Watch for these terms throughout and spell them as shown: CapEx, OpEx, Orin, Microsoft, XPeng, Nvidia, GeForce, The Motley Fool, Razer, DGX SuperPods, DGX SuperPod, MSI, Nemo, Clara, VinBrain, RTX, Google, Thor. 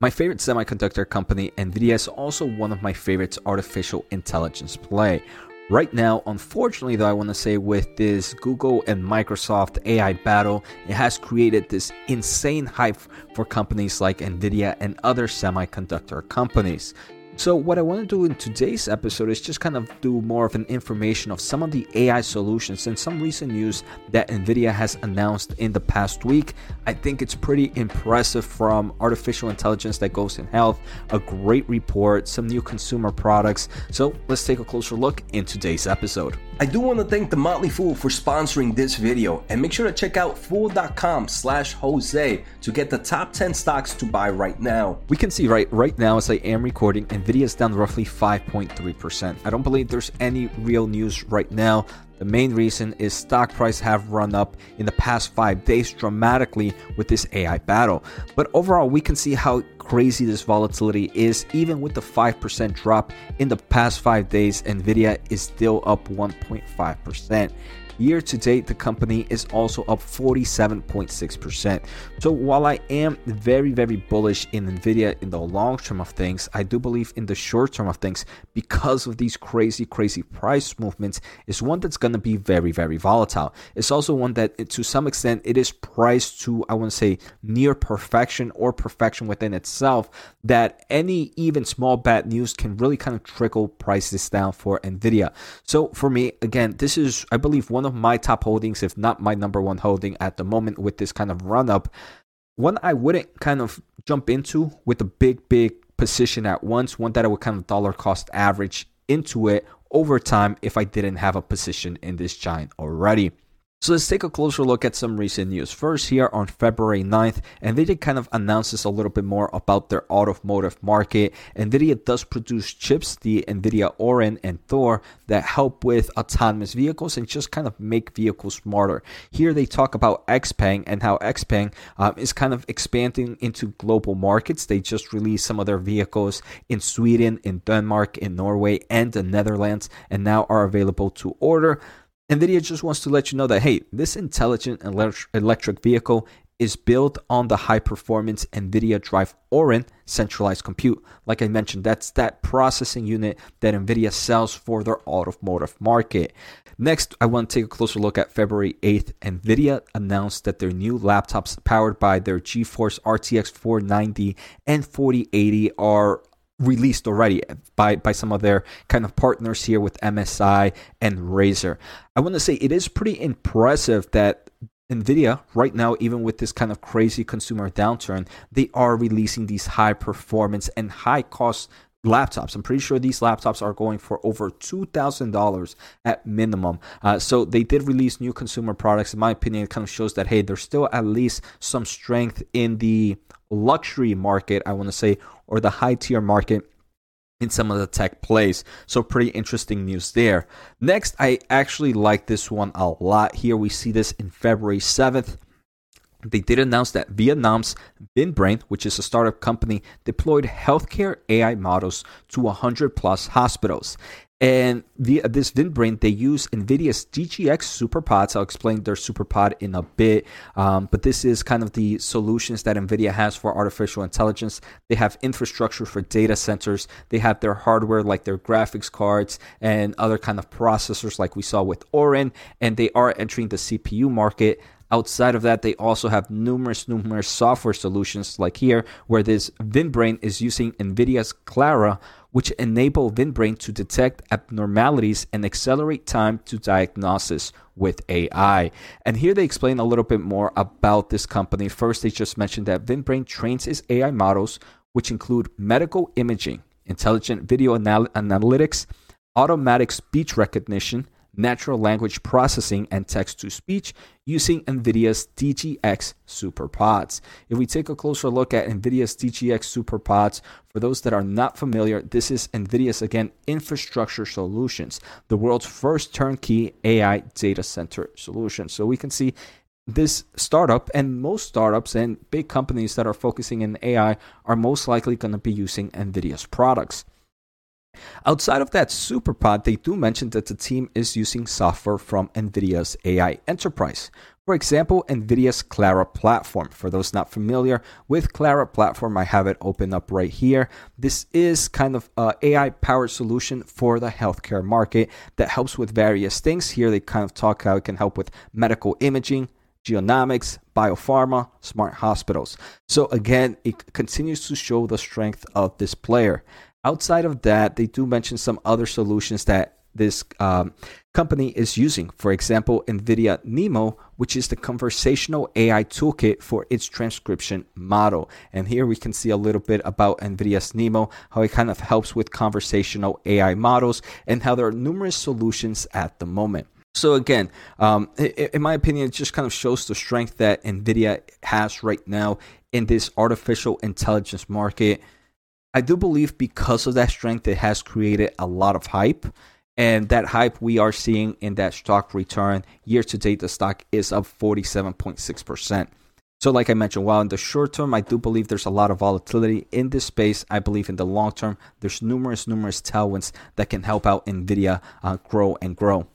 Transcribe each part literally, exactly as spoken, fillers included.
My favorite semiconductor company, Nvidia, is also one of my favorites artificial intelligence play. Right now, unfortunately though, I want to say with this Google and Microsoft A I battle, it has created this insane hype for companies like Nvidia and other semiconductor companies. So what I want to do in today's episode is just kind of do more of an information of some of the A I solutions and some recent news that Nvidia has announced in the past week. I think it's pretty impressive, from artificial intelligence that goes in health, a great report, some new consumer products. So let's take a closer look in today's episode. I do want to thank The Motley Fool for sponsoring this video, and make sure to check out fool.com slash Jose to get the top ten stocks to buy right now. We can see right, right now as I am recording, Nvidia is down roughly five point three percent. I don't believe there's any real news right now. The main reason is stock price have run up in the past five days dramatically with this A I battle. But overall, we can see how crazy this volatility is. Even with the five percent drop in the past five days, Nvidia is still up one point five percent. Year to date, the company is also up forty-seven point six percent. So while I am very, very bullish in Nvidia in the long term of things, I do believe in the short term of things, because of these crazy, crazy price movements, is one that's going to be very, very volatile. It's also one that to some extent it is priced to, I want to say, near perfection or perfection within itself, that any even small bad news can really kind of trickle prices down for Nvidia. So for me, again, this is, I believe, one of my top holdings, if not my number one holding at the moment with this kind of run up. One I wouldn't kind of jump into with a big, big position at once, one that I would kind of dollar cost average into it over time if I didn't have a position in this giant already. So let's take a closer look at some recent news. First, here on February ninth, Nvidia kind of announces a little bit more about their automotive market. Nvidia does produce chips, the Nvidia Orin and Thor, that help with autonomous vehicles and just kind of make vehicles smarter. Here they talk about XPeng and how XPeng um, is kind of expanding into global markets. They just released some of their vehicles in Sweden, in Denmark, in Norway, and the Netherlands, and now are available to order. Nvidia just wants to let you know that, hey, this intelligent electric vehicle is built on the high-performance Nvidia Drive Orin centralized compute. Like I mentioned, that's that processing unit that Nvidia sells for their automotive market. Next, I want to take a closer look at February eighth. Nvidia announced that their new laptops powered by their GeForce R T X four ninety and forty eighty are released already by, by some of their kind of partners here with M S I and Razer. I want to say it is pretty impressive that Nvidia right now, even with this kind of crazy consumer downturn, they are releasing these high performance and high cost laptops. I'm pretty sure these laptops are going for over two thousand dollars at minimum. Uh, so they did release new consumer products. In my opinion, it kind of shows that, hey, there's still at least some strength in the luxury market, I want to say, or the high tier market in some of the tech plays. So pretty interesting news there. Next, I actually like this one a lot. Here we see this in February seventh. They did announce that Vietnam's VinBrain, which is a startup company, deployed healthcare A I models to one hundred plus hospitals. And the, this VinBrain, they use NVIDIA's D G X SuperPods. I'll explain their SuperPod in a bit. Um, but this is kind of the solutions that NVIDIA has for artificial intelligence. They have infrastructure for data centers. They have their hardware, like their graphics cards and other kind of processors like we saw with Orin. And they are entering the C P U market. Outside of that, they also have numerous, numerous software solutions like here, where this VinBrain is using NVIDIA's Clara, which enable VinBrain to detect abnormalities and accelerate time to diagnosis with A I. And here they explain a little bit more about this company. First, they just mentioned that VinBrain trains its A I models, which include medical imaging, intelligent video anal- analytics, automatic speech recognition, natural language processing, and text-to-speech using NVIDIA's D G X SuperPods. If we take a closer look at NVIDIA's D G X SuperPods, for those that are not familiar, this is NVIDIA's, again, infrastructure solutions, the world's first turnkey A I data center solution. So we can see this startup, and most startups and big companies that are focusing in A I are most likely going to be using NVIDIA's products. Outside of that SuperPod, they do mention that the team is using software from Nvidia's A I enterprise. For example, Nvidia's Clara platform. For those not familiar with Clara platform, I have it open up right here. This is kind of an A I-powered solution for the healthcare market that helps with various things. Here they kind of talk how it can help with medical imaging, genomics, biopharma, smart hospitals. So again, it continues to show the strength of this player. Outside of that, they do mention some other solutions that this um, company is using. For example, Nvidia Nemo, which is the conversational A I toolkit for its transcription model. And here we can see a little bit about Nvidia's Nemo, how it kind of helps with conversational A I models, and how there are numerous solutions at the moment. So again, um, in my opinion, it just kind of shows the strength that Nvidia has right now in this artificial intelligence market. I do believe because of that strength, it has created a lot of hype. And that hype we are seeing in that stock return. Year to date, the stock is up forty-seven point six percent. So like I mentioned, while in the short term, I do believe there's a lot of volatility in this space, I believe in the long term, there's numerous, numerous tailwinds that can help out NVIDIA uh, grow and grow.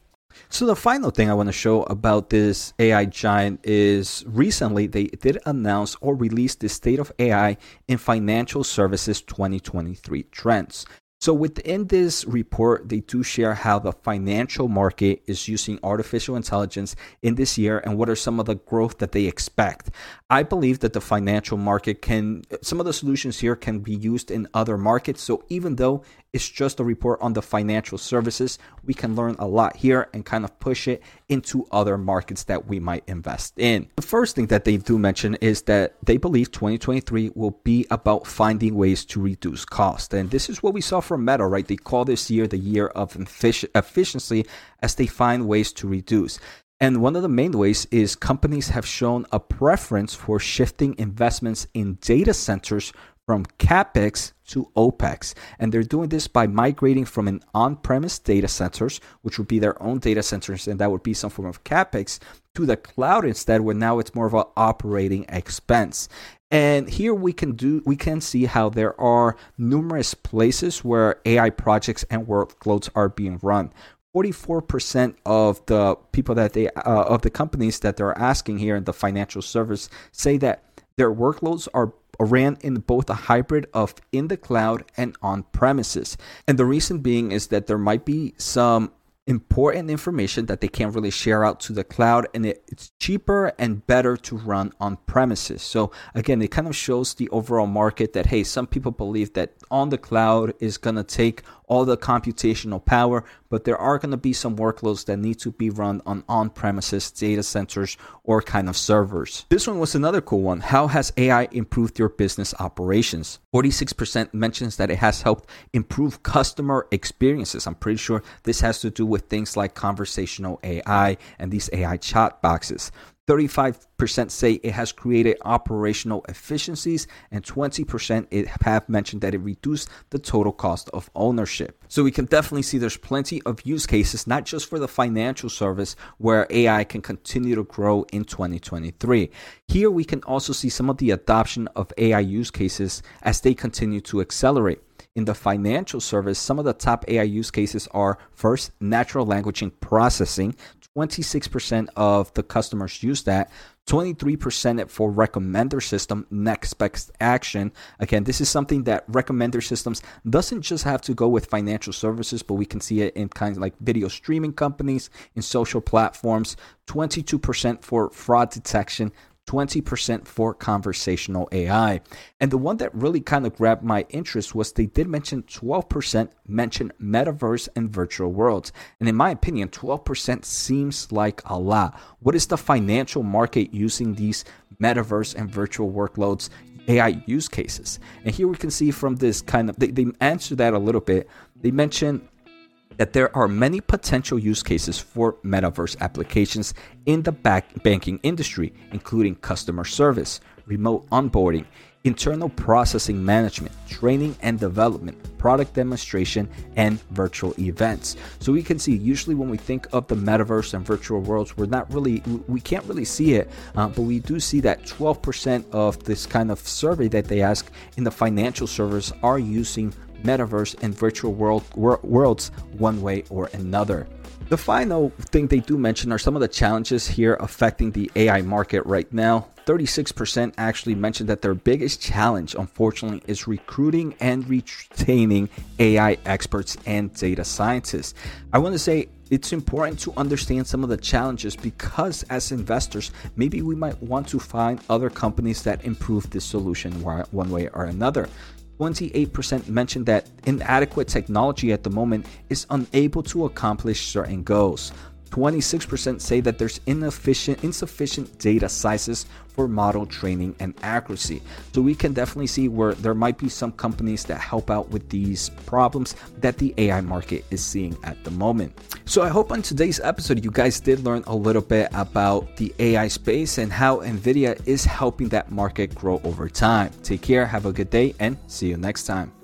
So the final thing I want to show about this A I giant is recently they did announce or release the State of A I in Financial Services twenty twenty-three trends. So within this report, they do share how the financial market is using artificial intelligence in this year and what are some of the growth that they expect. I believe that the financial market can, some of the solutions here can be used in other markets. So even though it's just a report on the financial services, we can learn a lot here and kind of push it into other markets that we might invest in. The first thing that they do mention is that they believe twenty twenty-three will be about finding ways to reduce cost. And this is what we saw from Meta, right? They call this year the year of efficiency as they find ways to reduce. And one of the main ways is companies have shown a preference for shifting investments in data centers from CapEx to OpEx. And they're doing this by migrating from an on-premise data centers, which would be their own data centers, and that would be some form of CapEx, to the cloud instead, where now it's more of an operating expense. And here we can do we can see how there are numerous places where A I projects and workloads are being run. forty-four percent of the people that they uh, of the companies that they're asking here in the financial service say that their workloads are ran in both a hybrid of in the cloud and on premises. And the reason being is that there might be some important information that they can't really share out to the cloud, and it, it's cheaper and better to run on premises. So again, it kind of shows the overall market that, hey, some people believe that on the cloud is going to take all the computational power, but there are going to be some workloads that need to be run on on-premises data centers or kind of servers. This one was another cool one. How has A I improved your business operations? forty-six percent mentions that it has helped improve customer experiences. I'm pretty sure this has to do with things like conversational A I and these A I chat boxes. thirty-five percent say it has created operational efficiencies, and twenty percent it have mentioned that it reduced the total cost of ownership. So we can definitely see there's plenty of use cases, not just for the financial service, where A I can continue to grow in twenty twenty-three. Here we can also see some of the adoption of A I use cases as they continue to accelerate. In the financial service, some of the top A I use cases are, first, natural language processing. twenty-six percent of the customers use that. twenty-three percent for recommender system, next best action. Again, this is something that recommender systems doesn't just have to go with financial services, but we can see it in kinds of like video streaming companies, in social platforms. twenty-two percent for fraud detection. twenty percent for conversational A I. And the one that really kind of grabbed my interest was they did mention twelve percent mention metaverse and virtual worlds. And in my opinion, twelve percent seems like a lot. What is the financial market using these metaverse and virtual workloads A I use cases? And here we can see from this kind of, they, they answer that a little bit. They mention that there are many potential use cases for metaverse applications in the back banking industry, including customer service, remote onboarding, internal processing management, training and development, product demonstration, and virtual events. So we can see usually when we think of the metaverse and virtual worlds, we're not really, we can't really see it, uh, but we do see that twelve percent of this kind of survey that they ask in the financial service are using metaverse and virtual world, wor- worlds one way or another. The final thing they do mention are some of the challenges here affecting the A I market right now. thirty-six percent actually mentioned that their biggest challenge, unfortunately, is recruiting and retaining A I experts and data scientists. I want to say it's important to understand some of the challenges because as investors, maybe we might want to find other companies that improve this solution one way or another. twenty-eight percent mentioned that inadequate technology at the moment is unable to accomplish certain goals. twenty-six percent say that there's inefficient, insufficient data sizes for model training and accuracy. So we can definitely see where there might be some companies that help out with these problems that the A I market is seeing at the moment. So I hope on today's episode, you guys did learn a little bit about the A I space and how NVIDIA is helping that market grow over time. Take care, have a good day, and see you next time.